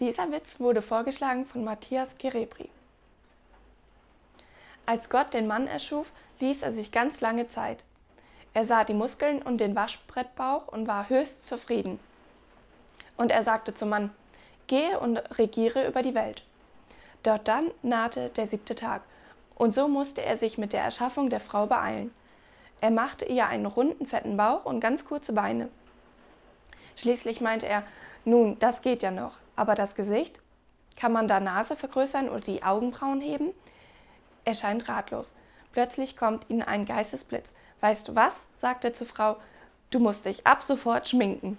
Dieser Witz wurde vorgeschlagen von Matthias Kerebri. Als Gott den Mann erschuf, ließ er sich ganz lange Zeit. Er sah die Muskeln und den Waschbrettbauch und war höchst zufrieden. Und er sagte zum Mann: Gehe und regiere über die Welt. Dort dann nahte der 7. Tag, und so musste er sich mit der Erschaffung der Frau beeilen. Er machte ihr einen runden, fetten Bauch und ganz kurze Beine. Schließlich meinte er: Nun, das geht ja noch, aber das Gesicht? Kann man da Nase vergrößern oder die Augenbrauen heben? Er scheint ratlos. Plötzlich kommt ihnen ein Geistesblitz. Weißt du was? Sagt er zur Frau. Du musst dich ab sofort schminken.